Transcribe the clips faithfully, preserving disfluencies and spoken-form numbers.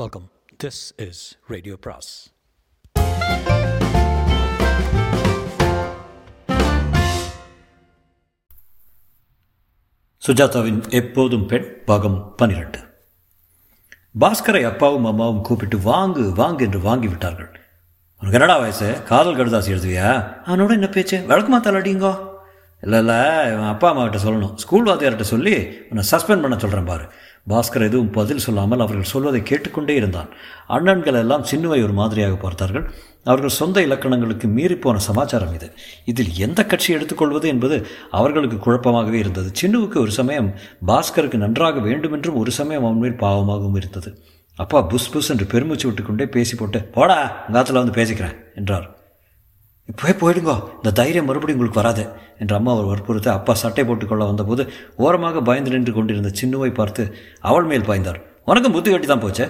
Welcome. This is radio பிராஸ். சுஜாதாவின் எப்போதும் பெண் பாகம் பனிரெண்டு. பாஸ்கரை அப்பாவும் அம்மாவும் கூப்பிட்டு வாங்கு வாங்கு என்று வாங்கிவிட்டார்கள். உனக்கு என்னடா வயசு, காதல் கடுதாசி எழுதுவியா, அவனோட என்ன பேச்சு, வழக்குமா தலாட்டிங்கோ? இல்லை இல்லை, இவன் அப்பா அம்மாக்கிட்ட சொல்லணும், ஸ்கூல் வாத்தியார்கிட்ட சொல்லி உன்னை சஸ்பெண்ட் பண்ண சொல்கிறேன் பாரு. பாஸ்கர் எதுவும் பதில் சொல்லாமல் அவர்கள் சொல்வதை கேட்டுக்கொண்டே இருந்தான். அண்ணன்கள் எல்லாம் சின்னுவை ஒரு மாதிரியாக பார்த்தார்கள். அவர்கள் சொந்த இலக்கணங்களுக்கு மீறிப்போன சமாச்சாரம் இது. இதில் எந்த கட்சி எடுத்துக்கொள்வது என்பது அவர்களுக்கு குழப்பமாகவே இருந்தது. சின்னுவுக்கு ஒரு சமயம் பாஸ்கருக்கு நன்றாக வேண்டுமென்றும் ஒரு சமயம் அவன் மேல் பாவமாகவும் இருந்தது. அப்பா புஸ் புஸ் என்று பெருமிச்சு விட்டுக்கொண்டே பேசி போட்டு, போடா காத்தில் வந்து பேசிக்கிறேன் என்றார். இப்போவே போயிடுங்கோ, இந்த தைரியம் மறுபடியும் உங்களுக்கு வராது என்று அம்மா ஒரு வற்புறுத்த அப்பா சட்டை போட்டுக்கொள்ள வந்தபோது ஓரமாக பயந்து நின்று கொண்டிருந்த சின்னுவை பார்த்து அவள் மேல் பாய்ந்தார். உனக்கும் புத்தி கட்டி தான் போச்சே,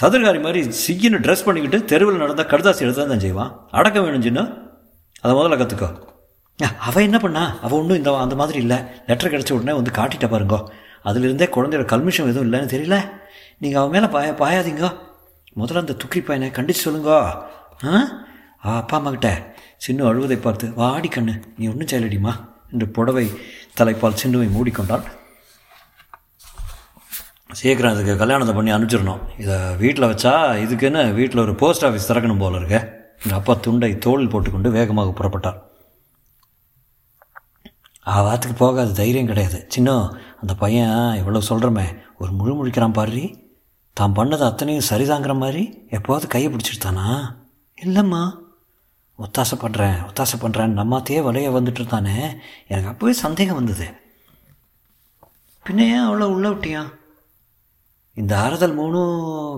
சதுர்காரி மாதிரி சிக்கின்னு ட்ரெஸ் பண்ணிக்கிட்டு தெருவில் நடந்த கடுதாசி எழுத தான் செய்வான், அடக்க வேணும் சின்ன, அதை முதல்ல கற்றுக்கோ. அவள் என்ன பண்ணா, அவள் ஒன்றும் இந்த அந்த மாதிரி இல்லை, லெட்டர் கிடச்ச உடனே வந்து காட்டிட்ட பாருங்கோ, அதிலிருந்தே குழந்தையோட கல்மிஷம் எதுவும் இல்லைன்னு தெரியல, நீங்கள் அவன் மேலே பாய பாயாதீங்கோ, முதல்ல அந்த துக்கி பையனை கண்டித்து சொல்லுங்கோ. ஆ அப்பா அம்மாக்கிட்ட சின்னு அழுவதை பார்த்து, வாடி கண்ணு நீ ஒன்றும் செயலடிமா என்று புடவை தலைப்பால் சின்னுவை மூடிக்கொண்டாள். சீக்கிரம் அதுக்கு கல்யாணத்தை பண்ணி அனுப்பிச்சிடணும், இதை வீட்டில் வச்சா இதுக்குன்னு வீட்டில் ஒரு போஸ்ட் ஆஃபீஸ் திறக்கணும் போல இருக்க. எங்கள் அப்பா துண்டை தோளில் போட்டுக்கொண்டு வேகமாக புறப்பட்டார். ஆவாத்துக்கு போகாது, தைரியம் கிடையாது. சின்ன அந்த பையன் இவ்வளோ சொல்கிறமே, ஒரு முழு முழிக்கிறான் பாரு, தான் பண்ணது அத்தனையும் சரிதாங்கிற மாதிரி எப்போது கையை பிடிச்சிருத்தானா? இல்லைம்மா, ஒத்தாசை பண்ணுறேன் ஒத்தாசை பண்ணுறேன் நம்மாத்தையே வலைய வந்துட்டு இருந்தானே, எனக்கு அப்போவே சந்தேகம் வந்தது. பின்ன ஏன் அவ்வளோ உள்ள விட்டியான்? இந்த ஆறுதல் மூணும்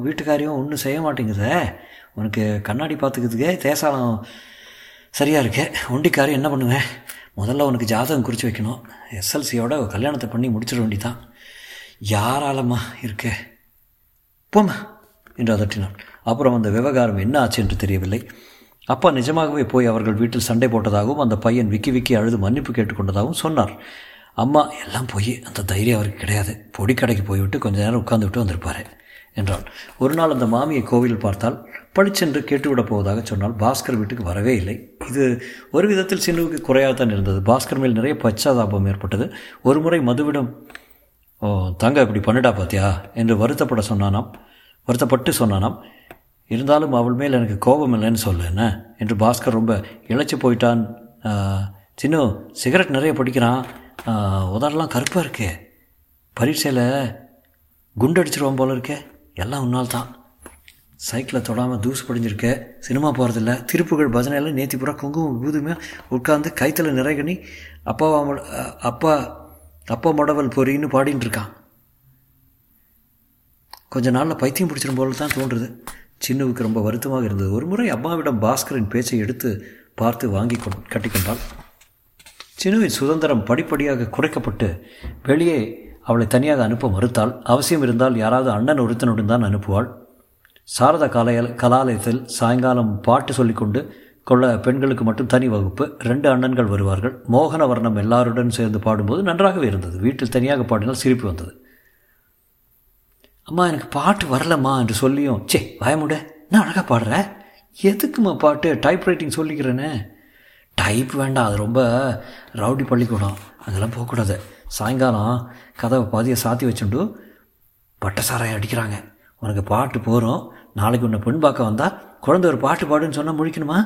வீட்டுக்காரியும் ஒன்றும் செய்ய மாட்டேங்குதே, உனக்கு கண்ணாடி பார்த்துக்கிறதுக்கே தேசாலம் சரியாக இருக்கு, ஒண்டிக்காரி என்ன பண்ணுவேன், முதல்ல உனக்கு ஜாதகம் குறித்து வைக்கணும், எஸ்எல்சியோட கல்யாணத்தை பண்ணி முடிச்சிட வேண்டிதான், யாராலம்மா இருக்கே போம்மா என்று அதட்டினான். அப்புறம் அந்த விவகாரம் என்ன ஆச்சு என்று தெரியவில்லை. அப்பா நிஜமாகவே போய் அவர்கள் வீட்டில் சண்டை போட்டதாகவும் அந்த பையன் விக்கி விக்கி அழுது மன்னிப்பு கேட்டுக்கொண்டதாகவும் சொன்னார். அம்மா எல்லாம் போய் அந்த தைரியம் அவருக்கு கிடையாது, பொடி கடைக்கு போய்விட்டு கொஞ்ச நேரம் உட்கார்ந்து விட்டு வந்திருப்பார் என்றாள். ஒரு நாள் அந்த மாமியை கோவிலில் பார்த்தால் பழிச்சென்று கேட்டுவிடப் போவதாக சொன்னால் பாஸ்கர் வீட்டுக்கு வரவே இல்லை. இது ஒரு விதத்தில் சின்னுவுக்கு குறையாகத்தான் இருந்தது. பாஸ்கர் மேல் நிறைய பச்சாதாபம் ஏற்பட்டது. ஒரு முறை மதுவிடம், ஓ தங்க இப்படி பண்ணிட்டா பார்த்தியா என்று வருத்தப்பட சொன்னானாம் வருத்தப்பட்டு சொன்னானாம் இருந்தாலும் அவள் மேல் எனக்கு கோபம் இல்லைன்னு சொல்லு என்ன என்று பாஸ்கர் ரொம்ப இழைச்சி போயிட்டான். சின்ன சிகரெட் நிறைய பிடிக்கிறான், உதடெல்லாம் கருப்பாக இருக்கே, பரீட்சையில் குண்டடிச்சிருவான் போல இருக்கே, எல்லாம் உன்னால் தான், சைக்கிளை தொடாமல் தூசு படிஞ்சிருக்க, சினிமா போகிறதில்ல, திருப்புகழ் பஜனையில் நேத்தி பூரா குங்குமம் விபூதுமே உட்கார்ந்து கைத்தல நிறைகனி அப்பாவா அப்பா அப்பா மொடவல் பொறின்னு பாடின்னு இருக்கான், கொஞ்ச நாளில் பைத்தியம் பிடிச்சிடும் போல தான் தோன்றுது. சின்னுவுக்கு ரொம்ப வருத்தமாக இருந்தது. ஒரு முறை அம்மாவிடம் பாஸ்கரின் பேச்சை எடுத்து பார்த்து வாங்கி கொ கட்டிக்கொண்டாள். சின்னுவின் சுதந்திரம் படிப்படியாக குறைக்கப்பட்டு வெளியே அவளை தனியாக அனுப்ப மறுத்தாள். அவசியம் இருந்தால் யாராவது அண்ணன் ஒருத்தனுடன் தான் அனுப்புவாள். சாரதா கலைய கலாலயத்தில் சாயங்காலம் பாட்டு சொல்லிக்கொண்டு கொள்ள பெண்களுக்கு மட்டும் தனி வகுப்பு, ரெண்டு அண்ணன்கள் வருவார்கள். மோகன வர்ணம் எல்லாருடன் சேர்ந்து பாடும்போது நன்றாகவே இருந்தது. வீட்டில் தனியாக பாடினால் சிரிப்பு வந்தது. அம்மா எனக்கு பாட்டு வரலம்மா என்று சொல்லியும், சே வாயமுட நான் அழகாக பாடுற, எதுக்குமா பாட்டு, டைப் ரைட்டிங் சொல்லிக்கிறேன்னு. டைப் வேண்டாம், அது ரொம்ப ரவுடி பள்ளிக்கூடம், அதெல்லாம் போகக்கூடாது. சாயங்காலம் கதவை பாதியை சாத்தி வச்சுண்டு பட்டசாராயம் அடிக்கிறாங்க, உனக்கு பாட்டு போகிறோம், நாளைக்கு உன்னை பெண் பார்க்க வந்தால் குழந்தை ஒரு பாட்டு பாடுன்னு சொன்னால் முழிக்கணுமா?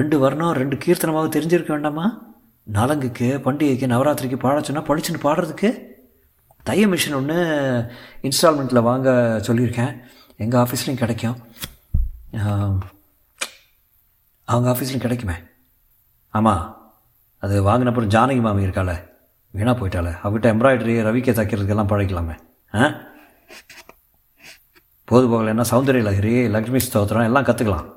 ரெண்டு வர்ணம் ரெண்டு கீர்த்தனமாக தெரிஞ்சிருக்க வேண்டாமா? நலங்குக்கு பண்டிகைக்கு நவராத்திரிக்கு பாட சொன்னால் படிச்சுன்னு பாடுறதுக்கு தைய மிஷின் ஒன்று இன்ஸ்டால்மெண்ட்டில் வாங்க சொல்லியிருக்கேன், எங்கள் ஆஃபீஸ்லையும் கிடைக்கும், அவங்க ஆஃபீஸ்லையும் கிடைக்குமே. ஆமாம், அது வாங்கின அப்புறம் ஜானகி மாமி இருக்காள, வீணாக போயிட்டால, அவகிட்ட எம்ப்ராய்டரி ரவிக்கை தைக்கிறதுக்கெல்லாம் பழகிக்கலாமே. ஆ போது போகலைன்னா சௌந்தரிய லகரி லக்ஷ்மி ஸ்தோத்திரம் எல்லாம் கற்றுக்கலாம்.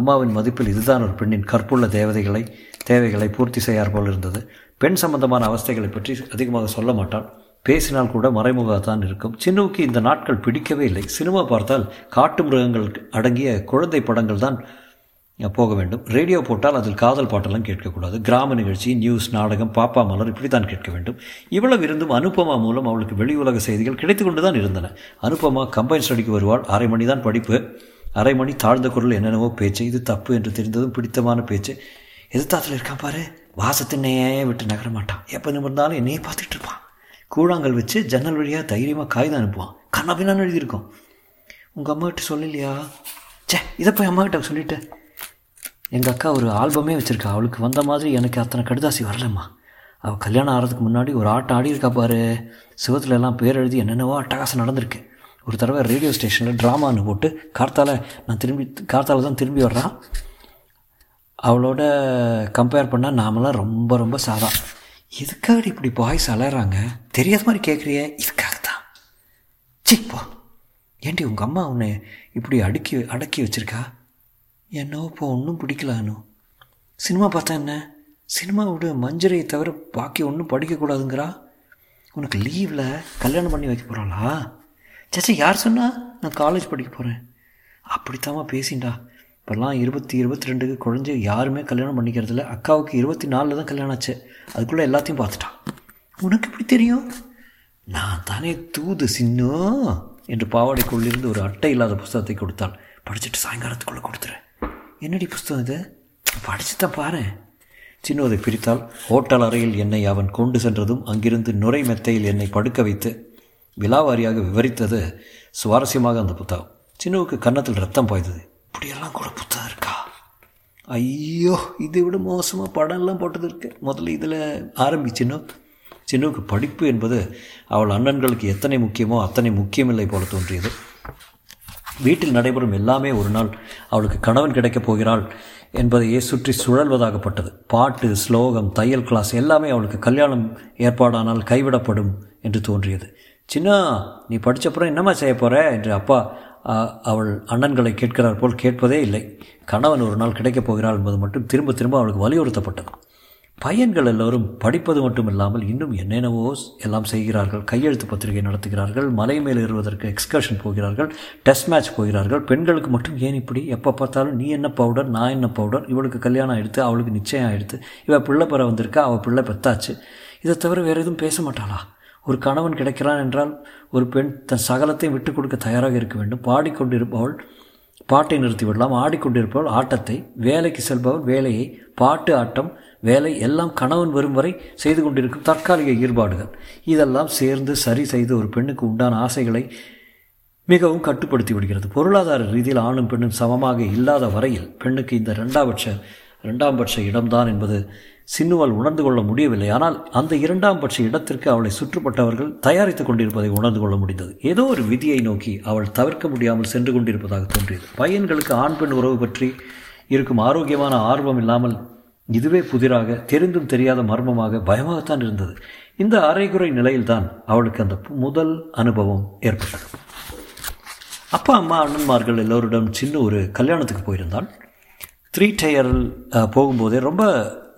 அம்மாவின் மதிப்பில் இதுதான் ஒரு பெண்ணின் கற்புள்ள தேவதைகளை தேவைகளை பூர்த்தி செய்யார் போல் இருந்தது. பெண் சம்பந்தமான அவஸ்தைகளை பற்றி அதிகமாக சொல்ல மாட்டாள், பேசினால் கூட மறைமுகத்தான் இருக்கும். சின்னுவுக்கு இந்த நாட்கள் பிடிக்கவே இல்லை. சினிமா பார்த்தால் காட்டு மிருகங்கள் அடங்கிய குழந்தை படங்கள் தான் போக வேண்டும். ரேடியோ போட்டால் அதில் காதல் பாட்டெல்லாம் கேட்கக்கூடாது. கிராம நிகழ்ச்சி, நியூஸ், நாடகம், பாப்பா மலர் இப்படித்தான் கேட்க வேண்டும். இவ்வளவு இருந்தும் அனுபமா மூலம் அவளுக்கு வெளி உலக செய்திகள் கிடைத்து கொண்டு தான் இருந்தன. அனுபமா கம்பைன் ஸ்டடிக்கு வருவாள். அரை மணி தான் படிப்பு. அரை மணி தாழ்ந்த குரல் என்னென்னவோ பேச்சு. இது தப்பு என்று தெரிந்ததும் பிடித்தமான பேச்சு. எதிர்த்தாத்தில் இருக்கான் பாரு, வாசத்தினையே விட்டு நகரமாட்டான். எப்போ நிமிர்ந்தாலும் என்னையே பார்த்துட்டு இருப்பான். கூழாங்கல் வச்சு ஜன்னல் வழியாக தைரியமாக காகிதம் அனுப்புவான். கண்ணா பின்னான்னு எழுதியிருக்கோம். உங்கள் அம்மாக்கிட்ட சொல்லலையா? சே, இதை போய் அம்மாக்கிட்ட சொல்லிட்டேன். எங்கள் அக்கா ஒரு ஆல்பமே வச்சுருக்கா. அவளுக்கு வந்த மாதிரி எனக்கு அத்தனை கடுதாசி வரலம்மா. அவள் கல்யாணம் ஆகிறதுக்கு முன்னாடி ஒரு ஆட்டம் ஆடி இருக்கா பாரு. சிவத்துல எல்லாம் பேர் எழுதி என்னென்னவோ அட்டகாசம் நடந்திருக்கு. ஒரு தடவை ரேடியோ ஸ்டேஷனில் ட்ராமான்னு போட்டு கார்த்தால நான் திரும்பி கார்த்தால தான் திரும்பி வர்றான். அவளோட கம்பேர் பண்ணால் நாமெல்லாம் ரொம்ப ரொம்ப சாதா. இதுக்காக இப்படி பாய்ஸ் அலையறாங்க தெரியாத மாதிரி கேட்குறிய? இதுக்காக தான். சிப்பா, ஏண்டி உங்கள் அம்மா உன்னை இப்படி அடுக்கி அடக்கி வச்சுருக்கா? என்னோ இப்போ ஒன்றும் பிடிக்கலானோ? சினிமா பார்த்தா என்ன? சினிமாவோட மஞ்சரையை தவிர பாக்கி ஒன்றும் படிக்கக்கூடாதுங்கிறா. உனக்கு லீவில் கல்யாணம் பண்ணி வைக்க போகிறாளா? சச்சா, யார் சொன்னால்? நான் காலேஜ் படிக்க போகிறேன். அப்படித்தாம்மா பேசிண்டா. இப்போல்லாம் இருபத்தி இருபத்தி ரெண்டுக்கு குழந்தை யாருமே கல்யாணம் பண்ணிக்கிறதில்ல. அக்காவுக்கு இருபத்தி நாலில் தான் கல்யாணம் ஆச்சு. அதுக்குள்ளே எல்லாத்தையும் பார்த்துட்டான். உனக்கு எப்படி தெரியும்? நான் தானே தூது சின்னோ என்று பாவாடைக்குள்ளிருந்து ஒரு அட்டை இல்லாத புஸ்தகத்தை கொடுத்தான். படிச்சுட்டு சாயங்காலத்துக்குள்ளே கொடுத்துறேன். என்னடி புஸ்தகம் இது? படிச்சு தான் பாரு. சின்ன அதை பிரித்தால் ஹோட்டல் அறையில் என்னை அவன் கொண்டு சென்றதும் அங்கிருந்து நுரை மெத்தையில் என்னை படுக்க வைத்து விலாவாரியாக விவரித்தது சுவாரஸ்யமாக அந்த புத்தகம். சின்னவுக்கு கன்னத்தில் ரத்தம் பாய்ந்தது. இப்படியெல்லாம் கூட புத்தகம் இருக்கா? ஐயோ, இதை விட மோசமாக படம்லாம் போட்டது இருக்கு. முதல்ல இதில் ஆரம்பிச்சுன்னு. சின்னவுக்கு படிப்பு என்பது அவள் அண்ணன்களுக்கு எத்தனை முக்கியமோ அத்தனை முக்கியமில்லை போல தோன்றியது. வீட்டில் நடைபெறும் எல்லாமே ஒரு நாள் அவளுக்கு கணவன் கிடைக்கப் போகிறாள் என்பதையே சுற்றி சுழல்வதாகப்பட்டது. பாட்டு, ஸ்லோகம், தையல் கிளாஸ் எல்லாமே அவளுக்கு கல்யாணம் ஏற்பாடானால் கைவிடப்படும் என்று தோன்றியது. சின்ன, நீ படித்தப்புறம் என்னம்மா செய்ய போகிற என்று அப்பா அவள் அண்ணன்களை கேட்கிறார் போல் கேட்பதே இல்லை. கணவன் ஒரு நாள் கிடைக்கப் போகிறாள் என்பது மட்டும் திரும்ப திரும்ப அவளுக்கு வலியுறுத்தப்பட்டது. பையன்கள் எல்லோரும் படிப்பது மட்டும் இல்லாமல் இன்னும் என்னென்னவோ எல்லாம் செய்கிறார்கள். கையெழுத்து பத்திரிகை நடத்துகிறார்கள், மலை மேல் ஏறுவதற்கு எக்ஸ்கர்ஷன் போகிறார்கள், டெஸ்ட் மேட்ச் போகிறார்கள். பெண்களுக்கு மட்டும் ஏன் இப்படி எப்போ பார்த்தாலும் நீ என்ன பவுடர், நான் என்ன பவுடர், இவளுக்கு கல்யாணம் ஆகிடுத்து, அவளுக்கு நிச்சயம் ஆகிடுத்து, இவள் பிள்ளை பெற வந்திருக்கா, அவள் பிள்ளை பெத்தாச்சு, இதை தவிர வேறு எதுவும் பேச மாட்டாளா? ஒரு கணவன் கிடைக்கிறான் என்றால் ஒரு பெண் தன் சகலத்தையும் விட்டு கொடுக்க தயாராக இருக்க வேண்டும். பாடிக்கொண்டிருப்பவள் பாட்டை நிறுத்திவிடலாம், ஆடிக்கொண்டிருப்பவள் ஆட்டத்தை, வேலைக்கு செல்பவள் வேலையை, பாட்டு, ஆட்டம், வேலை எல்லாம் கணவன் வரும் வரை செய்து கொண்டிருக்கும் தற்காலிக ஈடுபாடுகள் இதெல்லாம் சேர்ந்து சரி செய்து ஒரு பெண்ணுக்கு உண்டான ஆசைகளை மிகவும் கட்டுப்படுத்தி விடுகிறது. பொருளாதார ரீதியில் ஆணும் பெண்ணும் சமமாக இல்லாத வரையில் பெண்ணுக்கு இந்த ரெண்டாபட்ச ரெண்டாம் பட்ச இடம்தான் என்பது சின்னுவால் உணர்ந்து கொள்ள முடியவில்லை. ஆனால் அந்த இரண்டாம் பட்ச இடத்திற்கு அவளை சுற்றுப்பட்டவர்கள் தயாரித்து கொண்டிருப்பதை உணர்ந்து கொள்ள முடிந்தது. ஏதோ ஒரு விதியை நோக்கி அவள் தவிர்க்க முடியாமல் சென்று கொண்டிருப்பதாக தோன்றியது. பையன்களுக்கு ஆண் பெண் உறவு பற்றி இருக்கும் ஆரோக்கியமான ஆர்வம் இல்லாமல் இதுவே புதிராக தெரிந்தும் தெரியாத மர்மமாக பயமாகத்தான் இருந்தது. இந்த அரைகுறை நிலையில்தான் அவளுக்கு அந்த முதல் அனுபவம் ஏற்பட்டது. அப்பா, அம்மா, அண்ணன்மார்கள் எல்லோரிடம் சின்ன ஒரு கல்யாணத்துக்கு போயிருந்தாள். த்ரீ டயரில் போகும்போதே ரொம்ப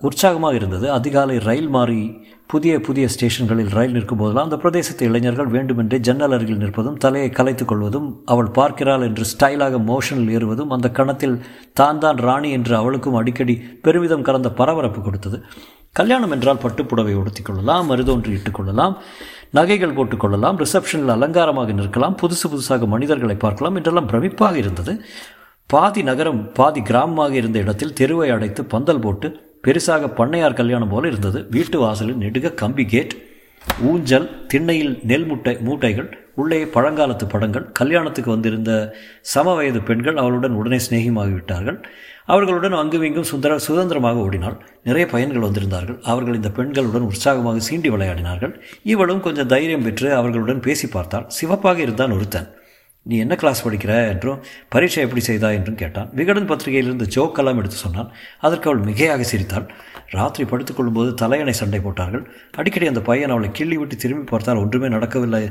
உற்சாகமாக இருந்தது. அதிகாலை ரயில் மாறி புதிய புதிய ஸ்டேஷன்களில் ரயில் நிற்கும் போதெல்லாம் அந்த பிரதேசத்து இளைஞர்கள் வேண்டுமென்றே ஜன்னல் அருகில் நிற்பதும், தலையை கலைத்து கொள்வதும், அவள் பார்க்கிறாள் என்று ஸ்டைலாக மோஷனில் ஏறுவதும் அந்த கணத்தில் தான் தான் ராணி என்று அவளுக்கும் அடிக்கடி பெருமிதம் கலந்த பரபரப்பு கொடுத்தது. கல்யாணம் என்றால் பட்டுப்புடவை உடுத்திக் கொள்ளலாம், மருதொன்று இட்டுக்கொள்ளலாம், நகைகள் போட்டுக்கொள்ளலாம், ரிசப்ஷனில் அலங்காரமாக நிற்கலாம், புதுசு புதுசாக மனிதர்களை பார்க்கலாம் என்றெல்லாம் பிரமிப்பாக இருந்தது. பாதி நகரம் பாதி கிராமமாக இருந்த இடத்தில் தெருவை அடைத்து பந்தல் போட்டு பெருசாக பண்ணையார் கல்யாணம் போல இருந்தது. வீட்டு வாசலில் நெடுக கம்பி கேட், ஊஞ்சல், திண்ணையில் நெல் முட்டை மூட்டைகள், உள்ளே பழங்காலத்து படங்கள். கல்யாணத்துக்கு வந்திருந்த சம வயது பெண்கள் அவளுடன் உடனே சிநேகமாகிவிட்டார்கள். அவர்களுடன் அங்குமிங்கும் சுந்தர சுதந்திரமாக ஓடினாள். நிறைய பையன்கள் வந்திருந்தார்கள். அவர்கள் இந்த பெண்களுடன் உற்சாகமாக சீண்டி விளையாடினார்கள். இவளும் கொஞ்சம் தைரியம் பெற்று அவர்களுடன் பேசி பார்த்தாள். சிவப்பாக இருந்தான் ஒருத்தன். நீ என்ன கிளாஸ் படிக்கிற என்றும் பரீட்சை எப்படி செய்தா என்றும் கேட்டான். விகடன் பத்திரிகையிலிருந்து ஜோக்கெல்லாம் எடுத்து சொன்னான். அதற்கு அவள் மிகையாக சிரித்தாள். ராத்திரி படுத்துக்கொள்ளும்போது தலையணை சண்டை போட்டார்கள். அடிக்கடி அந்த பையன் அவளை கிள்ளி விட்டு திரும்பி பார்த்தால் ஒன்றுமே நடக்கவில்லை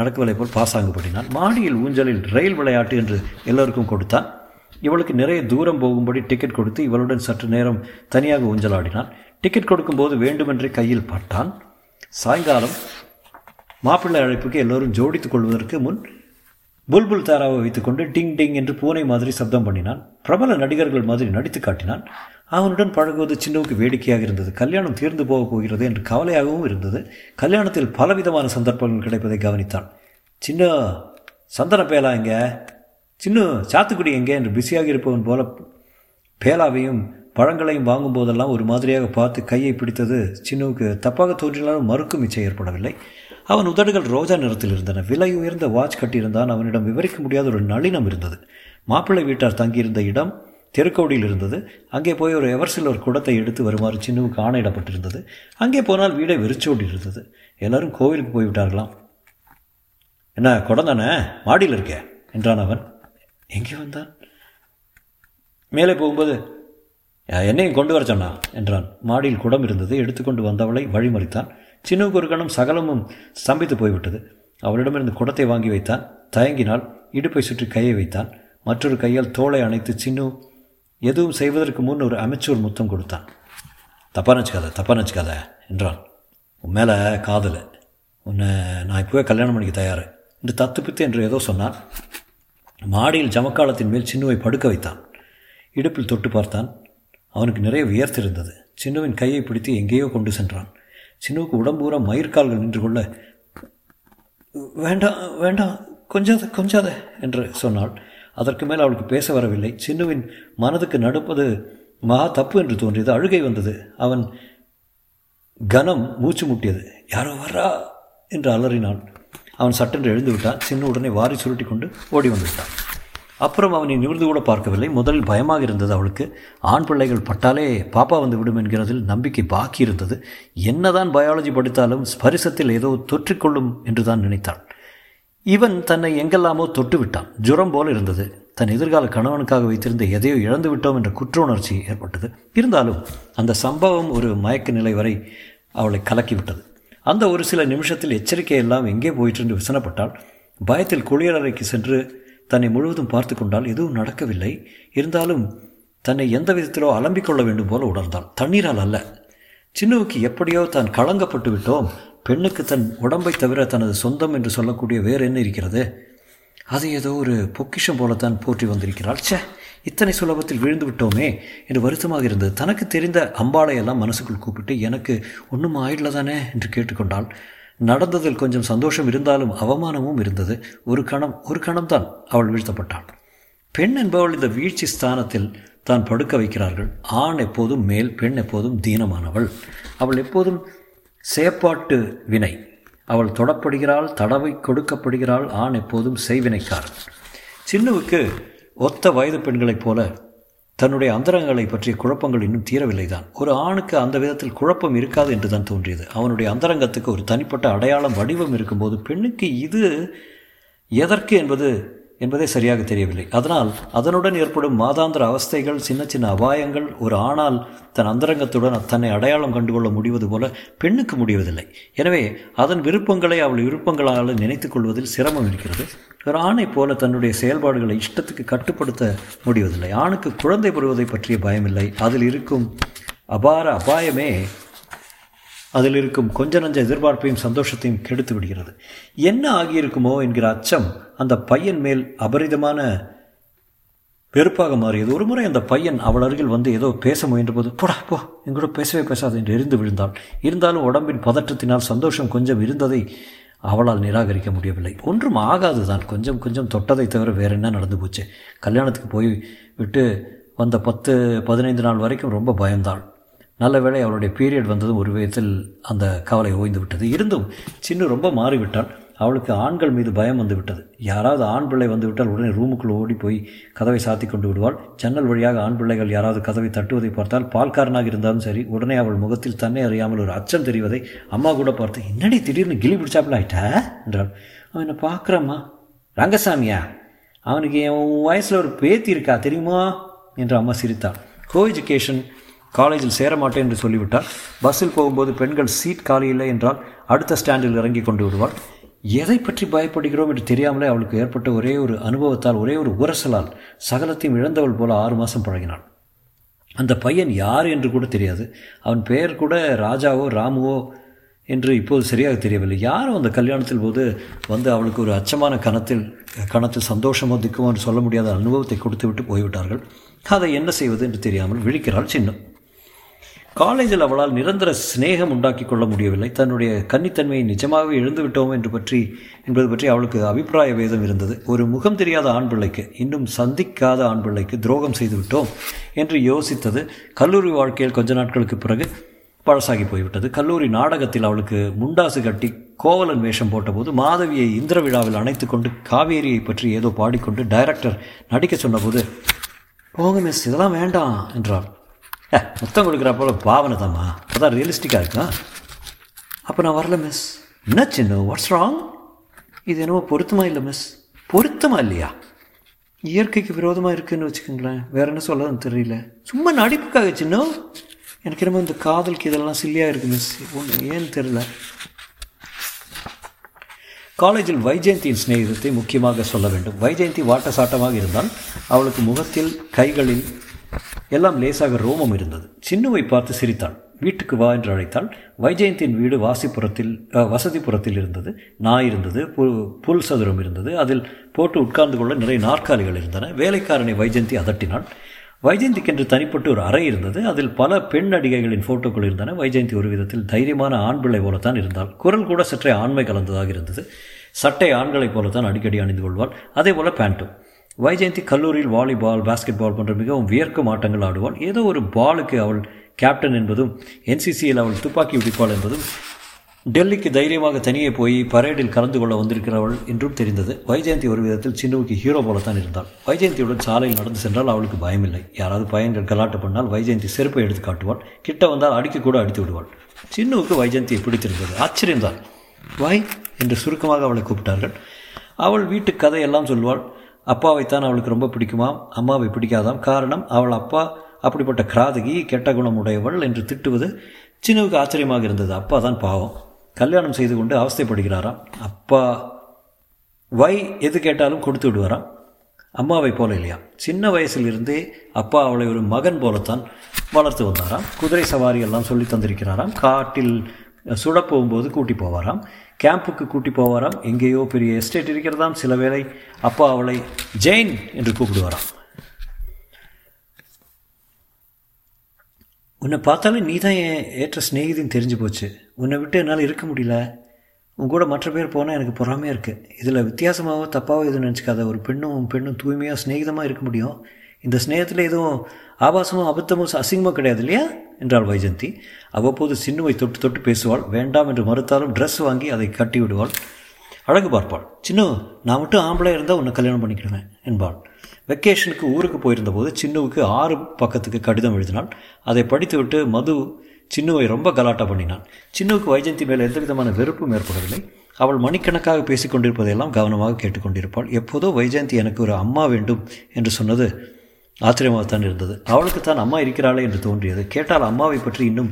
நடக்கவில்லை போல் பாசாங்கு பட்டினான். மாடியில் ஊஞ்சலில் ரயில் விளையாட்டு என்று எல்லோருக்கும் கொடுத்தான். இவளுக்கு நிறைய தூரம் போகும்படி டிக்கெட் கொடுத்து இவளுடன் சற்று நேரம் தனியாக ஊஞ்சலாடினான். டிக்கெட் கொடுக்கும்போது வேண்டுமென்றே கையில் பட்டான். சாயங்காலம் மாப்பிள்ளை அழைப்புக்கு எல்லோரும் ஜோடித்துக் கொள்வதற்கு முன் புல்புல் தாராவை வைத்துக்கொண்டு டிங் டிங் என்று பூனை மாதிரி சப்தம் பண்ணினான். பிரபல நடிகர்கள் மாதிரி நடித்து காட்டினான். அவனுடன் பழகுவது சின்னவுக்கு வேடிக்கையாக இருந்தது. கல்யாணம் தீர்ந்து போகப் போகிறது என்று கவலையாகவும் இருந்தது. கல்யாணத்தில் பலவிதமான சந்தர்ப்பங்கள் கிடைப்பதை கவனித்தான். சின்ன சந்தன பேலா எங்கே, சின்ன சாத்துக்குடி எங்கே என்று பிஸியாக இருப்பவன் போல பேலாவையும் பழங்களையும் வாங்கும் போதெல்லாம் ஒரு மாதிரியாக பார்த்து கையை பிடித்தது சின்னவுக்கு தப்பாக தோன்றினாலும் மறுக்கும் இச்சை ஏற்படவில்லை. அவன் உதடுகள் ரோஜா நிறத்தில் இருந்தன. விலை உயர்ந்த வாட்ச் கட்டியிருந்தான். அவனிடம் விவரிக்க முடியாத ஒரு நளினம் இருந்தது. மாப்பிள்ளை வீட்டார் தங்கியிருந்த இடம் தெருக்கோடியில் இருந்தது. அங்கே போய் ஒரு எவர்சில் ஒரு குடத்தை எடுத்து வருமாறு சின்னவுக்கு ஆணையிடப்பட்டிருந்தது. அங்கே போனால் வீடை வெறிச்சோடி இருந்தது. எல்லாரும் கோவிலுக்கு போய்விட்டார்களாம். என்ன குடம் தானே, மாடியில் இருக்க என்றான் அவன். எங்கே வந்தான்? மேலே போகும்போது என்னையும் கொண்டு வர சொன்னா என்றான். மாடியில் குடம் இருந்தது. எடுத்துக்கொண்டு வந்தவளை வழிமறித்தான். சின்னவுக்கு ஒரு கணம் சகலமும் ஸ்தம்பித்து போய்விட்டது. அவளிடமிருந்து குடத்தை வாங்கி வைத்தான். தயங்கினால் இடுப்பை சுற்றி கையை வைத்தான். மற்றொரு கையால் தோளை அணைத்து சின்னு எதுவும் செய்வதற்கு முன் ஒரு அமைச்சூர் முத்தம் கொடுத்தான். தப்பாக நினச்சிக்காத தப்பாக நினச்சிக்காத என்றான். உன் மேலே காதல், உன்னை நான் இப்போவே கல்யாணம் பண்ணிக்க தயார் என்று தத்துப்பித்து என்று ஏதோ சொன்னான். மாடியில் ஜமக்காலத்தின் மேல் சின்னுவை படுக்க வைத்தான். இடுப்பில் தொட்டு பார்த்தான். அவனுக்கு நிறைய வியர்த்திருந்தது. சின்னுவின் கையை பிடித்து எங்கேயோ கொண்டு சென்றான். சின்னுவுக்கு உடம்பூரா மயிர்கால்கள் நின்று கொள்ள வேண்டாம் வேண்டாம் கொஞ்சாத கொஞ்சாத என்று சொன்னாள். அதற்கு மேல் அவளுக்கு பேச வரவில்லை. சின்னுவின் மனதுக்கு நடப்பது மகா தப்பு என்று தோன்றியது. அழுகை வந்தது. அவன் கனம் மூச்சு முட்டியது. யாரோ வர்றா என்று அலறினான். அவன் சட்டென்று எழுந்து விட்டான். சின்னு உடனே வாரி சுருட்டி கொண்டு ஓடி வந்து விட்டான். அப்புறம் அவனை நிமிர்ந்து கூட பார்க்கவில்லை. முதலில் பயமாக இருந்தது அவளுக்கு. ஆண் பிள்ளைகள் பட்டாலே பாப்பா வந்து விடும் என்கிறதில் நம்பிக்கை பாக்கி இருந்தது. என்னதான் பயாலஜி படித்தாலும் ஸ்பரிசத்தில் ஏதோ தொற்றிக்கொள்ளும் என்று தான் நினைத்தாள். இவன் தன்னை எங்கெல்லாமோ தொட்டு விட்டான். ஜுரம் போல் இருந்தது. தன் எதிர்கால கணவனுக்காக வைத்திருந்த எதையோ இழந்து விட்டோம் என்ற குற்ற உணர்ச்சி ஏற்பட்டது. இருந்தாலும் அந்த சம்பவம் ஒரு மயக்க நிலை வரை அவளை கலக்கிவிட்டது. அந்த ஒரு சில நிமிஷத்தில் எச்சரிக்கையெல்லாம் எங்கே போயிற்று என்று விசனப்பட்டாள். பயத்தில் குளியலறைக்கு சென்று தன்னை முழுவதும் பார்த்து கொண்டால் எதுவும் நடக்கவில்லை. இருந்தாலும் தன்னை எந்த விதத்திலோ அலம்பிக்கொள்ள வேண்டும் போல உணர்ந்தாள். தண்ணீரால் அல்ல. சின்னவுக்கு எப்படியோ தான் கலங்கப்பட்டு விட்டோம். பெண்ணுக்கு தன் உடம்பை தவிர தனது சொந்தம் என்று சொல்லக்கூடிய வேறு என்ன இருக்கிறது? அது ஏதோ ஒரு பொக்கிஷம் போலத்தான் போற்றி வந்திருக்கிறாள். சே, இத்தனை சுலபத்தில் விழுந்து விட்டோமே என்று வருத்தமாக இருந்தது. தனக்கு தெரிந்த அம்பாளையெல்லாம் மனசுக்குள் கூப்பிட்டு எனக்கு ஒன்றும் ஆயிடல தானே என்று கேட்டுக்கொண்டாள். நடந்ததில் கொஞ்சம் சந்தோஷம் இருந்தாலும் அவமானமும் இருந்தது. ஒரு கணம் ஒரு கணம்தான் அவள் வீழ்த்தப்பட்டாள். பெண் என்பவள் இந்த வீழ்ச்சி ஸ்தானத்தில் தான் படுக்க வைக்கிறார்கள். ஆண் எப்போதும் மேல், பெண் எப்போதும் தீனமானவள். அவள் எப்போதும் செயற்பாட்டு வினை. அவள் தொடப்படுகிறாள், தடவை கொடுக்கப்படுகிறாள். ஆண் எப்போதும் செய்வினைக்காரன். சின்னவுக்கு ஒத்த வயது பெண்களைப் போல தன்னுடைய அந்தரங்களை பற்றிய குழப்பங்கள் இன்னும் தீரவில்லை தான். ஒரு ஆணுக்கு அந்த விதத்தில் குழப்பம் இருக்காது என்று தான் தோன்றியது. அவனுடைய அந்தரங்கத்துக்கு ஒரு தனிப்பட்ட அடையாளம் வடிவம் இருக்கும்போது பெண்ணுக்கு இது எதற்கு என்பது என்பதே சரியாக தெரியவில்லை. அதனால் அதனுடன் ஏற்படும் மாதாந்திர அவஸ்தைகள், சின்ன சின்ன அபாயங்கள் ஒரு ஆணால் தன் அந்தரங்கத்துடன் தன்னை அடையாளம் கண்டுகொள்ள முடிவது போல பெண்ணுக்கு முடிவதில்லை. எனவே அதன் விருப்பங்களை அவள் விருப்பங்களால் நினைத்துக் கொள்வதில் சிரமம் இருக்கிறது. ஒரு ஆணை போல தன்னுடைய செயல்பாடுகளை இஷ்டத்துக்கு கட்டுப்படுத்த முடிவதில்லை. ஆணுக்கு குழந்தை பெறுவதை பற்றிய பயமில்லை. அதில் இருக்கும் அபார அபாயமே அதில் இருக்கும் கொஞ்ச நஞ்ச எதிர்பார்ப்பையும் சந்தோஷத்தையும் கெடுத்து விடுகிறது. என்ன ஆகியிருக்குமோ என்கிற அச்சம் அந்த பையன் மேல் அபரிதமான வெறுப்பாக மாறியது. ஒரு முறை அந்த பையன் அவள் அருகில் வந்து ஏதோ பேச முயன்றபோது போடா போ என்கூட பேசவே பேசாது என்று எரிந்து விழுந்தாள். இருந்தாலும் உடம்பின் பதற்றத்தினால் சந்தோஷம் கொஞ்சம் இருந்ததை அவளால் நிராகரிக்க முடியவில்லை. ஒன்றும் ஆகாது தான். கொஞ்சம் கொஞ்சம் தொட்டதை தவிர வேற என்ன நடந்து போச்சு? கல்யாணத்துக்கு போய் விட்டு வந்த பத்து பதினைந்து நாள் வரைக்கும் ரொம்ப பயந்தாள். நல்ல வேளை அவளுடைய பீரியட் வந்ததும் ஒரு விதத்தில் அந்த கவலை ஓய்ந்து விட்டது. இருந்தும் சின்ன ரொம்ப மாறிவிட்டாள். அவளுக்கு ஆண்கள் மீது பயம் வந்து விட்டது. யாராவது ஆண் பிள்ளை வந்துவிட்டால் உடனே ரூமுக்குள் ஓடி போய் கதவை சாத்தி கொண்டு விடுவாள். ஜன்னல் வழியாக ஆண் பிள்ளைகள் யாராவது கதவை தட்டுவதை பார்த்தால் பால்காரனாக இருந்தாலும் சரி, உடனே அவள் முகத்தில் தன்னை அறியாமல் ஒரு அச்சம் தெரிவதை அம்மா கூட பார்த்து என்னடி திடீர்னு கிளி பிடிச்சாப்பில் ஆயிட்டா என்றாள். அவன் என்ன பார்க்குறாம்மா ரங்கசாமியா, அவனுக்கு என் வயசில் ஒரு பேத்தி இருக்கா தெரியுமா என்று அம்மா சிரித்தாள். கோ எஜுகேஷன் காலேஜில் சேரமாட்டேன் என்று சொல்லிவிட்டாள். பஸ்ஸில் போகும்போது பெண்கள் சீட் காலியில்லை என்றால் அடுத்த ஸ்டாண்டில் இறங்கி கொண்டு விடுவாள். எதை பற்றி பயப்படுகிறோம் என்று தெரியாமலே அவளுக்கு ஏற்பட்ட ஒரே ஒரு அனுபவத்தால், ஒரே ஒரு உரசலால் சகலத்தையும் இழந்தவள் போல ஆறு மாதம் பழகினாள். அந்த பையன் யார் என்று கூட தெரியாது. அவன் பெயர் கூட ராஜாவோ ராமுவோ என்று இப்போது சரியாக தெரியவில்லை. யாரும் அந்த கல்யாணத்தில் போது வந்து அவளுக்கு ஒரு அச்சமான கணத்தில் கணத்தில் சந்தோஷமோ திக்குமோ என்று சொல்ல முடியாத அனுபவத்தை கொடுத்து விட்டு போய்விட்டார்கள். அதை என்ன செய்வது என்று தெரியாமல் விழிக்கிறாள் சின்னம். காலேஜில் அவளால் நிரந்தர சிநேகம் உண்டாக்கி கொள்ள முடியவில்லை. தன்னுடைய கன்னித்தன்மையை நிஜமாகவே எழுந்துவிட்டோம் என்று பற்றி என்பது பற்றி அவளுக்கு அபிப்பிராய வேதம் இருந்தது. ஒரு முகம் தெரியாத ஆண் பிள்ளைக்கு, இன்னும் சந்திக்காத ஆண் பிள்ளைக்கு துரோகம் செய்துவிட்டோம் என்று யோசித்தது கல்லூரி வாழ்க்கையில் கொஞ்ச நாட்களுக்கு பிறகு பழசாகி போய்விட்டது. கல்லூரி நாடகத்தில் அவளுக்கு முண்டாசு கட்டி கோவலன் வேஷம் போட்டபோது மாதவியை இந்திர விழாவில் அணைத்து கொண்டு காவேரியை பற்றி ஏதோ பாடிக்கொண்டு டைரக்டர் நடிக்க சொன்னபோது, போங்க மிஸ், இதெல்லாம் வேண்டாம் என்றாள். மொத்தம் கொடுக்குறப்போல பாவனை தாம்மா, அதான் ரியலிஸ்டிக்காக இருக்கா. அப்போ நான் வரல மிஸ். என்ன சின்ன, வாட்ஸ் ராங்? இது என்னவோ பொருத்தமாக இல்லை மிஸ். பொருத்தமாக இல்லையா? இயற்கைக்கு விரோதமாக இருக்குதுன்னு வச்சுக்கோங்களேன். வேறு என்ன சொல்லதுன்னு தெரியல. சும்மா நடிப்புக்காக சின்ன. எனக்கு என்னமோ இந்த காதலுக்கு இதெல்லாம் சில்லியாக இருக்குது மிஸ், ஒன்று ஏன்னு தெரில. காலேஜில் வைஜெயந்தியின் ஸ்நேகிதத்தை முக்கியமாக சொல்ல வேண்டும். வைஜெயந்தி வாட்ட சாட்டமாக இருந்தால் அவளுக்கு முகத்தில் கைகளில் எல்லாம் லேசாக ரோமம் இருந்தது. சின்னுவை பார்த்து சிரித்தாள். வீட்டுக்கு வா என்று அழைத்தாள். வைஜெயந்தியின் வீடு வாசிப்புறத்தில் வசதிப்புறத்தில் இருந்தது. நாய் இருந்தது, புல் சதுரம் இருந்தது. அதில் போட்டு உட்கார்ந்து கொள்ள நிறைய நாற்காலிகள் இருந்தன. வேலைக்காரனை வைஜெயந்தி அதட்டினாள். வைஜெயந்திக்கென்று தனிப்பட்டு ஒரு அறை இருந்தது. அதில் பல பெண் நடிகைகளின் ஃபோட்டோக்கள் இருந்தன. வைஜெயந்தி ஒரு விதத்தில் தைரியமான ஆண் பிள்ளை போலத்தான் இருந்தாள். குரல் கூட சற்றே ஆண்மை கலந்ததாக இருந்தது. சட்டை ஆண்களைப் போலத்தான் அடிக்கடி அணிந்து கொள்வாள். அதே போல பேண்ட்டும். வைஜெயந்தி கல்லூரியில் வாலிபால், பாஸ்கெட் பால் போன்ற மிகவும் வியர்க்கும் ஆட்டங்கள் ஆடுவாள். ஏதோ ஒரு பாலுக்கு அவள் கேப்டன் என்பதும், என்சிசியில் அவள் துப்பாக்கி பிடிப்பாள் என்பதும், டெல்லிக்கு தைரியமாக தனியே போய் பரேடில் கலந்து கொள்ள வந்திருக்கிறவள் என்றும் தெரிந்தது. வைஜெயந்தி ஒரு விதத்தில் சின்னவுக்கு ஹீரோ போலத்தான் இருந்தாள். வைஜெயந்தியுடன் சாலையில் நடந்து சென்றால் அவளுக்கு பயமில்லை. யாராவது பையன்கள் கலாட்ட பண்ணால் வைஜெயந்தி செருப்பை எடுத்து காட்டுவாள். கிட்ட வந்தால் அடிக்க கூட அடித்து விடுவாள். சின்னவுக்கு வைஜெயந்தியை பிடித்திருந்தது. ஆச்சரியம்தான். வாய் என்று சுருக்கமாக அவளை கூப்பிட்டார்கள். அவள் வீட்டு கதையெல்லாம் சொல்வாள். அப்பாவைத்தான் அவளுக்கு ரொம்ப பிடிக்குமாம், அம்மாவை பிடிக்காதாம். காரணம், அவள் அப்பா அப்படிப்பட்ட கிராதகி, கெட்ட குணம் உடையவள் என்று திட்டுவது சின்னவுக்கு ஆச்சரியமாக இருந்தது. அப்பா தான் பாவம், கல்யாணம் செய்து கொண்டு அவஸ்தைப்படுகிறாராம். அப்பா வை எது கேட்டாலும் கொடுத்து விடுவாராம். அம்மாவை போல இல்லையா? சின்ன வயசிலிருந்தே அப்பா அவளை ஒரு மகன் போலத்தான் வளர்த்து வந்தாராம். குதிரை சவாரி எல்லாம் சொல்லி தந்திருக்கிறாராம். காட்டில் சுட போகும்போது கூட்டி போவாராம். கேம்புக்கு கூட்டி போவாராம். எங்கேயோ பெரிய எஸ்டேட் இருக்கிறதாம். சில வேளை அப்பா அவளை ஜெயின் என்று கூப்பிடுவாராம். உன்னை பார்த்தாலே நீ தான் என் ஏற்ற ஸ்நேகிதின்னு தெரிஞ்சு போச்சு. உன்னை விட்டு என்னால் இருக்க முடியல. உன் கூட மற்ற பேர் போனால் எனக்கு பொறாமையாக இருக்குது. இதில் வித்தியாசமாகவோ தப்பாகவோ எதுவும் நினச்சிக்காத. ஒரு பெண்ணும் உன் பெண்ணும் தூய்மையாக ஸ்நேகிதமாக இருக்க முடியும். இந்த ஸ்நேகத்தில் எதுவும் ஆபாசமோ அபத்தமோ அசிங்கமோ கிடையாது இல்லையா என்றாள் வைஜெயந்தி. அவ்வப்போது சின்னுவை தொட்டு தொட்டு பேசுவாள். வேண்டாம் என்று மறுத்தாலும் ட்ரெஸ் வாங்கி அதை கட்டி விடுவாள். அழகு பார்ப்பாள். சின்னு, நான் மட்டும் ஆம்பளை இருந்தால் உன்னை கல்யாணம் பண்ணிக்கிடுவேன் என்பாள். வெக்கேஷனுக்கு ஊருக்கு போயிருந்த போது சின்னுவுக்கு ஆறு பக்கத்துக்கு கடிதம் எழுதினாள். அதை படித்துவிட்டு மது சின்னுவை ரொம்ப கலாட்டா பண்ணினான். சின்னுவுக்கு வைஜெயந்தி மேலே எந்த விதமான வெறுப்பும் ஏற்படவில்லை. அவள் மணிக்கணக்காக பேசிக்கொண்டிருப்பதையெல்லாம் கவனமாக கேட்டுக்கொண்டிருப்பாள். எப்போதோ வைஜெயந்தி எனக்கு ஒரு அம்மா வேண்டும் என்று சொன்னது ஆச்சரியமாகத்தான் இருந்தது. அவளுக்கு தான் அம்மா இருக்கிறாளே என்று தோன்றியது. கேட்டால் அம்மாவை பற்றி இன்னும்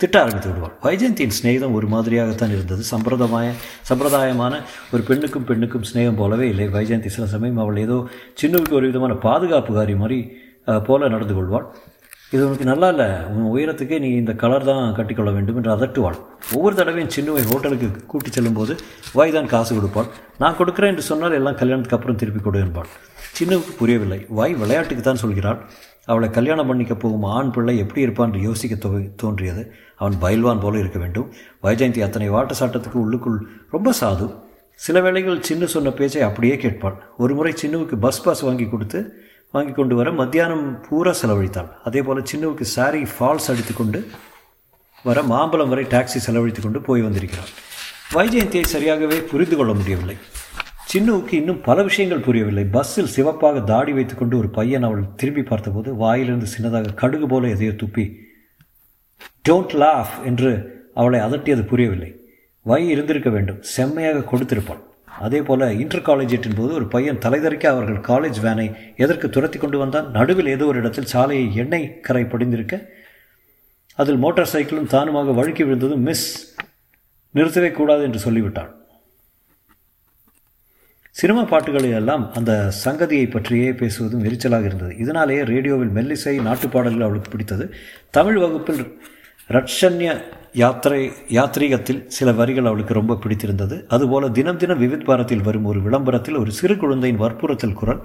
திட்ட ஆரம்பித்து விடுவாள். வைஜெயந்தியின் ஸ்நேகிதம் ஒரு மாதிரியாகத்தான் இருந்தது. சம்பிரதாய சம்பிரதாயமான ஒரு பெண்ணுக்கும் பெண்ணுக்கும் ஸ்நேகம் போலவே இல்லை. வைஜெயந்தி சில சமயம் அவள் ஏதோ சின்னவுக்கு ஒரு விதமான பாதுகாப்புக்காரி மாதிரி போல நடந்து கொள்வாள். இது உனக்கு நல்லா இல்லை, உன் உயரத்துக்கே நீ இந்த கலர் தான் கட்டிக்கொள்ள வேண்டும் என்று அதட்டுவாள். ஒவ்வொரு தடவையும் சின்னவை ஹோட்டலுக்கு கூட்டி செல்லும்போது வாய்தான் காசு கொடுப்பாள். நான் கொடுக்குறேன் என்று சொன்னால் எல்லாம் கல்யாணத்துக்கு அப்புறம் திருப்பி கொடு என்பாள். சின்னவுக்கு புரியவில்லை. வாய் விளையாட்டுக்கு தான் சொல்கிறாள். அவளை கல்யாணம் பண்ணிக்க போகும் ஆண் பிள்ளை எப்படி இருப்பான் என்று யோசிக்க தோ தோன்றியது அவன் பயில்வான் போல இருக்க வேண்டும். வைஜெயந்தி அத்தனை வாட்ட சாட்டத்துக்கு உள்ளுக்குள் ரொம்ப சாது. சில வேளைகள் சின்னு சொன்ன பேச்சை அப்படியே கேட்பாள். ஒரு முறை சின்னுவுக்கு பஸ் பாஸ் வாங்கி கொடுத்து வாங்கி கொண்டு வர மத்தியானம் பூரா செலவழித்தாள். அதே போல் சின்னுவுக்கு சாரி ஃபால்ஸ் அடித்து கொண்டு வர மாம்பலம் வரை டாக்ஸி செலவழித்து கொண்டு போய் வந்திருக்கிறாள். வைஜெயந்தியை சரியாகவே புரிந்து கொள்ள முடியவில்லை. சின்னுவுக்கு இன்னும் பல விஷயங்கள் புரியவில்லை. பஸ்ஸில் சிவப்பாக தாடி வைத்துக்கொண்டு ஒரு பையன் அவள் திரும்பி பார்த்தபோது வாயிலிருந்து சின்னதாக கடுகு போல எதையோ துப்பி டோன்ட் லாஃப் என்று அவளை அதட்டியது புரியவில்லை. வாய் இருந்திருக்க வேண்டும், செம்மையாக கொடுத்திருப்பாள். அதே போல் இன்டர் காலேஜேட்டின் போது ஒரு பையன் தலைதறிக்க அவர்கள் காலேஜ் வேனை எதற்கு துரத்தி கொண்டு வந்தான். நடுவில் ஏதோ ஒரு இடத்தில் சாலையை எண்ணெய் கரை படிந்திருக்க அதில் மோட்டார் சைக்கிளும் தானுமாக வழுக்கி விழுந்ததும் மிஸ் நிறுத்தவே கூடாது என்று சொல்லிவிட்டாள். சினிமா பாட்டுகளிலெல்லாம் அந்த சங்கதியை பற்றியே பேசுவதும் எரிச்சலாக இருந்தது. இதனாலேயே ரேடியோவில் மெல்லிசை, நாட்டுப்பாடல்கள் அவளுக்கு பிடித்தது. தமிழ் வகுப்பில் ரட்சண்ய யாத்திரை யாத்ரீகத்தில் சில வரிகள் அவளுக்கு ரொம்ப பிடித்திருந்தது. அதுபோல தினம் தினம் விவித் பாரத்தில் வரும் ஒரு விளம்பரத்தில் ஒரு சிறு குழந்தையின் வற்புறுத்தல் குரல்,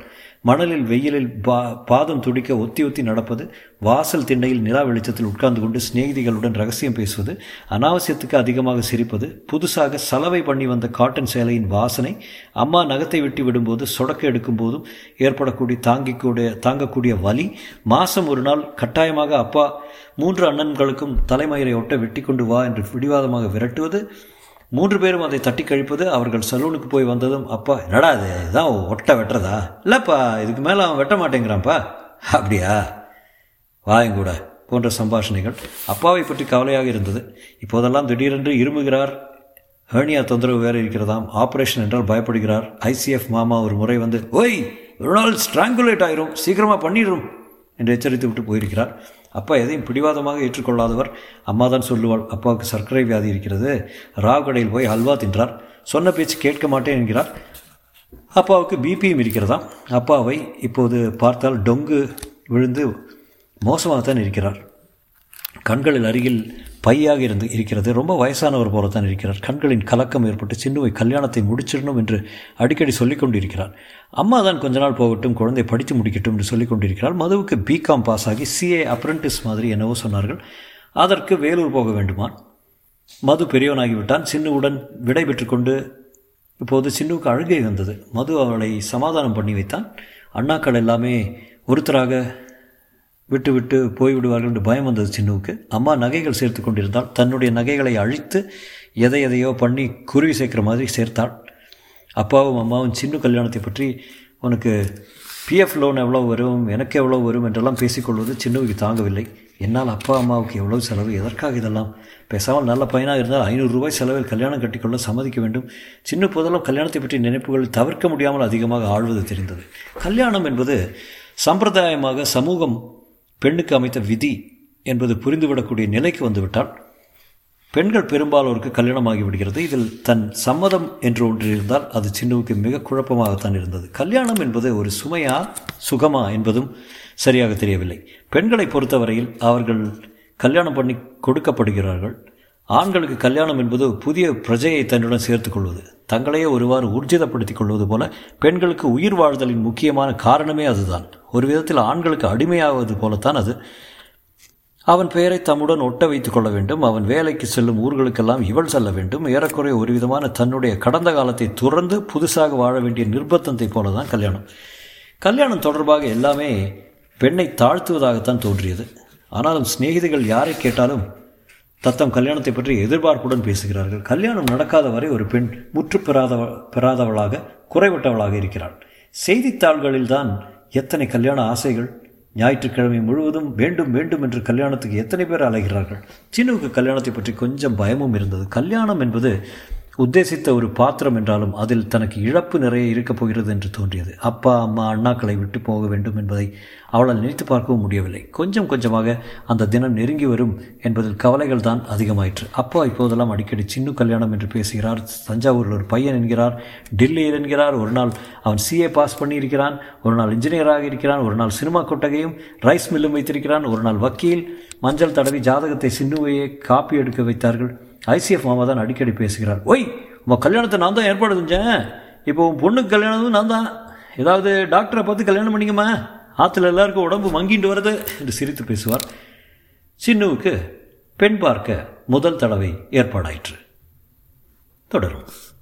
மணலில் வெயிலில் பா பாதம் துடிக்க ஒத்தி ஒத்தி நடப்பது, வாசல் திண்ணையில் நிலா வெளிச்சத்தில் உட்கார்ந்து கொண்டு சிநேகிதிகளுடன் ரகசியம் பேசுவது, அனாவசியத்துக்கு அதிகமாக சிரிப்பது, புதுசாக சலவை பண்ணி வந்த காட்டன் சேலையின் வாசனை, அம்மா நகத்தை விட்டு விடும்போது சொடக்க எடுக்கும் போதும் ஏற்படக்கூடிய தாங்கிக்கூடிய தாங்கக்கூடிய வலி, மாதம் ஒரு நாள் கட்டாயமாக அப்பா மூன்று அண்ணன்களுக்கும் தலைமயிரை ஒட்ட வெட்டி கொண்டு வா என்று பிடிவாதமாக விரட்டுவது, மூன்று பேரும் அதை தட்டி கழிப்பது, அவர்கள் சலூனுக்கு போய் வந்ததும் அப்பா என்னடா அது இதான் ஒட்ட வெட்டுறதா, இல்லைப்பா இதுக்கு மேலே அவன் வெட்ட மாட்டேங்கிறான்ப்பா, அப்படியா வாயங்கூட போன்ற சம்பாஷணைகள். அப்பாவை பற்றி கவலையாக இருந்தது. இப்போதெல்லாம் திடீரென்று இருமுகிறார், ஹேர்னியா தொந்தரவு வேறு இருக்கிறதாம், ஆப்ரேஷன் என்றால் பயப்படுகிறார், ஐசிஎஃப் மாமா ஒரு முறை வந்து ஓய் ஒரு நாள் ஸ்ட்ராங்குலேட் ஆயிரும் சீக்கிரமாக பண்ணிடும் என்று எச்சரித்து விட்டு போயிருக்கிறார். அப்பா எதையும் பிடிவாதமாக ஏற்றுக்கொள்ளாதவர். அம்மா தான் சொல்லுவாள் அப்பாவுக்கு சர்க்கரை வியாதி இருக்கிறது, ராவ் கடையில் போய் அல்வா தின்றார், சொன்ன பேச்சு கேட்க மாட்டேன் என்கிறார். அப்பாவுக்கு பிபியும் இருக்கிறதாம். அப்பாவை இப்போது பார்த்தால் டொங்கு விழுந்து மோசமாகத்தான் இருக்கிறார். கண்களில் அருகில் பையாக இருந்து இருக்கிறது, ரொம்ப வயசானவர் போலத்தான் இருக்கிறார். கண்களின் கலக்கம் ஏற்பட்டு சின்னுவை கல்யாணத்தை முடிச்சிடணும் என்று அடிக்கடி சொல்லிக் கொண்டிருக்கிறார். அம்மா தான் கொஞ்ச நாள் போகட்டும், குழந்தை படித்து முடிக்கட்டும் என்று சொல்லிக் கொண்டிருக்கிறார். மதுவுக்கு பிகாம் பாஸ் ஆகி சிஏ அப்ரெண்டிஸ் மாதிரி என்னவோ சொன்னார்கள், அதற்கு வேலூர் போக வேண்டுமான். மது பெரியவனாகிவிட்டான். சின்னுவுடன் விடைபெற்று கொண்டு இப்போது சின்னுவுக்கு அழுகை வந்தது. மது அவளை சமாதானம் பண்ணி வைத்தான். அண்ணாக்கள் எல்லாமே ஒருத்தராக விட்டு விட்டு போய்விடுவார்கள் என்று பயம் வந்தது சின்னுவுக்கு. அம்மா நகைகள் சேர்த்து கொண்டிருந்தாள். தன்னுடைய நகைகளை அழித்து எதை எதையோ பண்ணி குருவி சேர்க்கிற மாதிரி சேர்த்தாள். அப்பாவும் அம்மாவும் சின்னு கல்யாணத்தை பற்றி உனக்கு பிஎஃப் லோன் எவ்வளோ வரும், எனக்கு எவ்வளோ வரும் என்றெல்லாம் பேசிக்கொள்வது சின்னுவுக்கு தாங்கவில்லை. என்னால் அப்பா அம்மாவுக்கு எவ்வளோ செலவு, எதற்காக இதெல்லாம், பேசாமல் நல்ல பையனாக இருந்தால் ஐநூறு ரூபாய் செலவில் கல்யாணம் கட்டிக்கொள்ள சம்மதிக்க வேண்டும். சின்ன போதெல்லாம் கல்யாணத்தை பற்றிய நினைப்புகள் தவிர்க்க முடியாமல் அதிகமாக ஆழ்வது தெரிந்தது. கல்யாணம் என்பது சம்பிரதாயமாக சமூகம் பெண்ணுக்கு அமைத்த விதி என்பது புரிந்துவிடக்கூடிய நிலைக்கு வந்துவிட்டால் பெண்கள் பெரும்பாலோருக்கு கல்யாணமாகிவிடுகிறது. இதில் தன் சம்மதம் என்று ஒன்று இருந்தால் அது சின்னவுக்கு மிக குழப்பமாகத்தான் இருந்தது. கல்யாணம் என்பது ஒரு சுமையா சுகமா என்பதும் சரியாக தெரியவில்லை. பெண்களை பொறுத்தவரையில் அவர்கள் கல்யாணம் பண்ணி கொடுக்கப்படுகிறார்கள். ஆண்களுக்கு கல்யாணம் என்பது புதிய பிரஜையை தன்னுடன் சேர்த்துக்கொள்வது, தங்களையே ஒருவாறு ஊர்ஜிதப்படுத்திக் கொள்வது போல பெண்களுக்கு உயிர் வாழ்தலின் முக்கியமான காரணமே அதுதான். ஒரு விதத்தில் ஆண்களுக்கு அடிமையாவது போலத்தான் அது. அவன் பெயரை தம்முடன் ஒட்ட வைத்துக் கொள்ள வேண்டும், அவன் வேலைக்கு செல்லும் ஊர்களுக்கெல்லாம் இவள் செல்ல வேண்டும், ஏறக்குறைய ஒரு விதமான தன்னுடைய கடந்த காலத்தை துறந்து புதுசாக வாழ வேண்டிய நிர்பந்தத்தை போலதான் கல்யாணம். கல்யாணம் தொடர்பாக எல்லாமே பெண்ணை தாழ்த்துவதாகத்தான் தோன்றியது. ஆனாலும் சிநேகிதிகள் யாரை கேட்டாலும் தத்தம் கல்யாணத்தை பற்றி எதிர்பார்ப்புடன் பேசுகிறார்கள். கல்யாணம் நடக்காத வரை ஒரு பெண் முற்று பெறாதவ பெறாதவளாக குறைவிட்டவளாக இருக்கிறாள். செய்தித்தாள்களில்தான் எத்தனை கல்யாண ஆசைகள், ஞாயிற்றுக்கிழமை முழுவதும் வேண்டும் வேண்டும் என்று கல்யாணத்துக்கு எத்தனை பேர் அலைகிறார்கள். சின்னுவுக்கு கல்யாணத்தை பற்றி கொஞ்சம் பயமும் இருந்தது. கல்யாணம் என்பது உத்தேசித்த ஒரு பாத்திரம் என்றாலும் அதில் தனக்கு இழப்பு நிறைய இருக்கப் போகிறது என்று தோன்றியது. அப்பா அம்மா அண்ணாக்களை விட்டு போக வேண்டும் என்பதை அவளால் நினைத்து பார்க்கவும் முடியவில்லை. கொஞ்சம் கொஞ்சமாக அந்த தினம் நெருங்கி வரும் என்பதில் கவலைகள் தான் அதிகமாயிற்று. அப்பா இப்போதெல்லாம் அடிக்கடி சின்ன கல்யாணம் என்று பேசுகிறார். தஞ்சாவூரில் ஒரு பையன் என்கிறார், டெல்லியில் என்கிறார், ஒரு நாள் அவன் சிஏ பாஸ் பண்ணியிருக்கிறான், ஒரு நாள் இன்ஜினியராக இருக்கிறான், ஒரு நாள் சினிமா கொட்டகையும் ரைஸ் மில்லும் வைத்திருக்கிறான், ஒரு நாள் வக்கீல், மஞ்சள் தடவி ஜாதகத்தை சின்னுவையே காப்பி எடுக்க வைத்தார்கள். ஐசிஎஃப் மாமா தான் அடிக்கடி பேசுகிறார், ஒய் உங்கள் கல்யாணத்தை நான் தான் ஏற்பாடு செஞ்சேன், இப்போ உன் பொண்ணுக்கு கல்யாணமும் நான் தான், ஏதாவது டாக்டரை பார்த்து கல்யாணம் பண்ணிங்கம்மா, ஆற்றுல எல்லாருக்கும் உடம்பு மங்கிட்டு வருது என்று சிரித்து பேசுவார். சின்னுவுக்கு பெண் பார்க்க முதல் தடவை ஏற்பாடாயிற்று. தொடரும்.